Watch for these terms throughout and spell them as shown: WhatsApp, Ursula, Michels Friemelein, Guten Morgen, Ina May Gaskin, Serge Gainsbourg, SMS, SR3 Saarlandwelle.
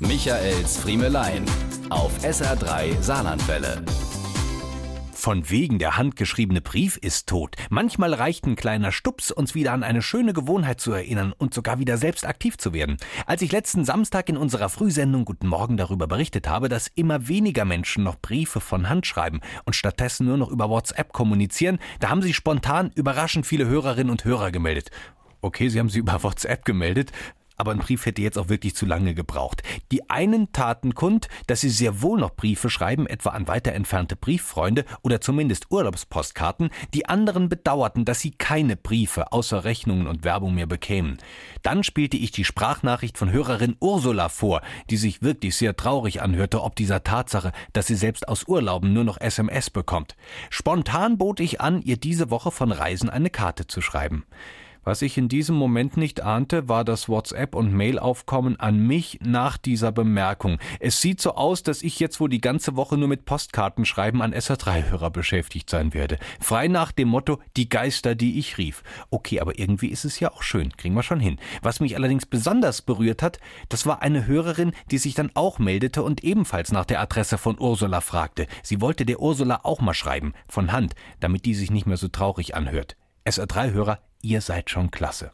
Michels Friemelein auf SR3 Saarlandwelle. Von wegen, der handgeschriebene Brief ist tot. Manchmal reicht ein kleiner Stups, uns wieder an eine schöne Gewohnheit zu erinnern und sogar wieder selbst aktiv zu werden. Als ich letzten Samstag in unserer Frühsendung Guten Morgen darüber berichtet habe, dass immer weniger Menschen noch Briefe von Hand schreiben und stattdessen nur noch über WhatsApp kommunizieren, da haben sich spontan überraschend viele Hörerinnen und Hörer gemeldet. Okay, sie haben sich über WhatsApp gemeldet. Aber ein Brief hätte jetzt auch wirklich zu lange gebraucht. Die einen taten kund, dass sie sehr wohl noch Briefe schreiben, etwa an weiter entfernte Brieffreunde oder zumindest Urlaubspostkarten. Die anderen bedauerten, dass sie keine Briefe außer Rechnungen und Werbung mehr bekämen. Dann spielte ich die Sprachnachricht von Hörerin Ursula vor, die sich wirklich sehr traurig anhörte, ob dieser Tatsache, dass sie selbst aus Urlauben nur noch SMS bekommt. Spontan bot ich an, ihr diese Woche von Reisen eine Karte zu schreiben. Was ich in diesem Moment nicht ahnte, war das WhatsApp- und Mail-Aufkommen an mich nach dieser Bemerkung. Es sieht so aus, dass ich jetzt wohl die ganze Woche nur mit Postkartenschreiben an SR3-Hörer beschäftigt sein werde. Frei nach dem Motto, die Geister, die ich rief. Okay, aber irgendwie ist es ja auch schön, kriegen wir schon hin. Was mich allerdings besonders berührt hat, das war eine Hörerin, die sich dann auch meldete und ebenfalls nach der Adresse von Ursula fragte. Sie wollte der Ursula auch mal schreiben, von Hand, damit die sich nicht mehr so traurig anhört. SR3-Hörer, ihr seid schon klasse.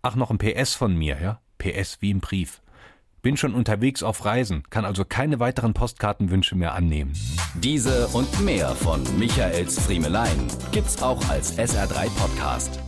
Ach, noch ein PS von mir, ja? PS wie im Brief. Bin schon unterwegs auf Reisen, kann also keine weiteren Postkartenwünsche mehr annehmen. Diese und mehr von Michels Friemelein gibt's auch als SR3 Podcast.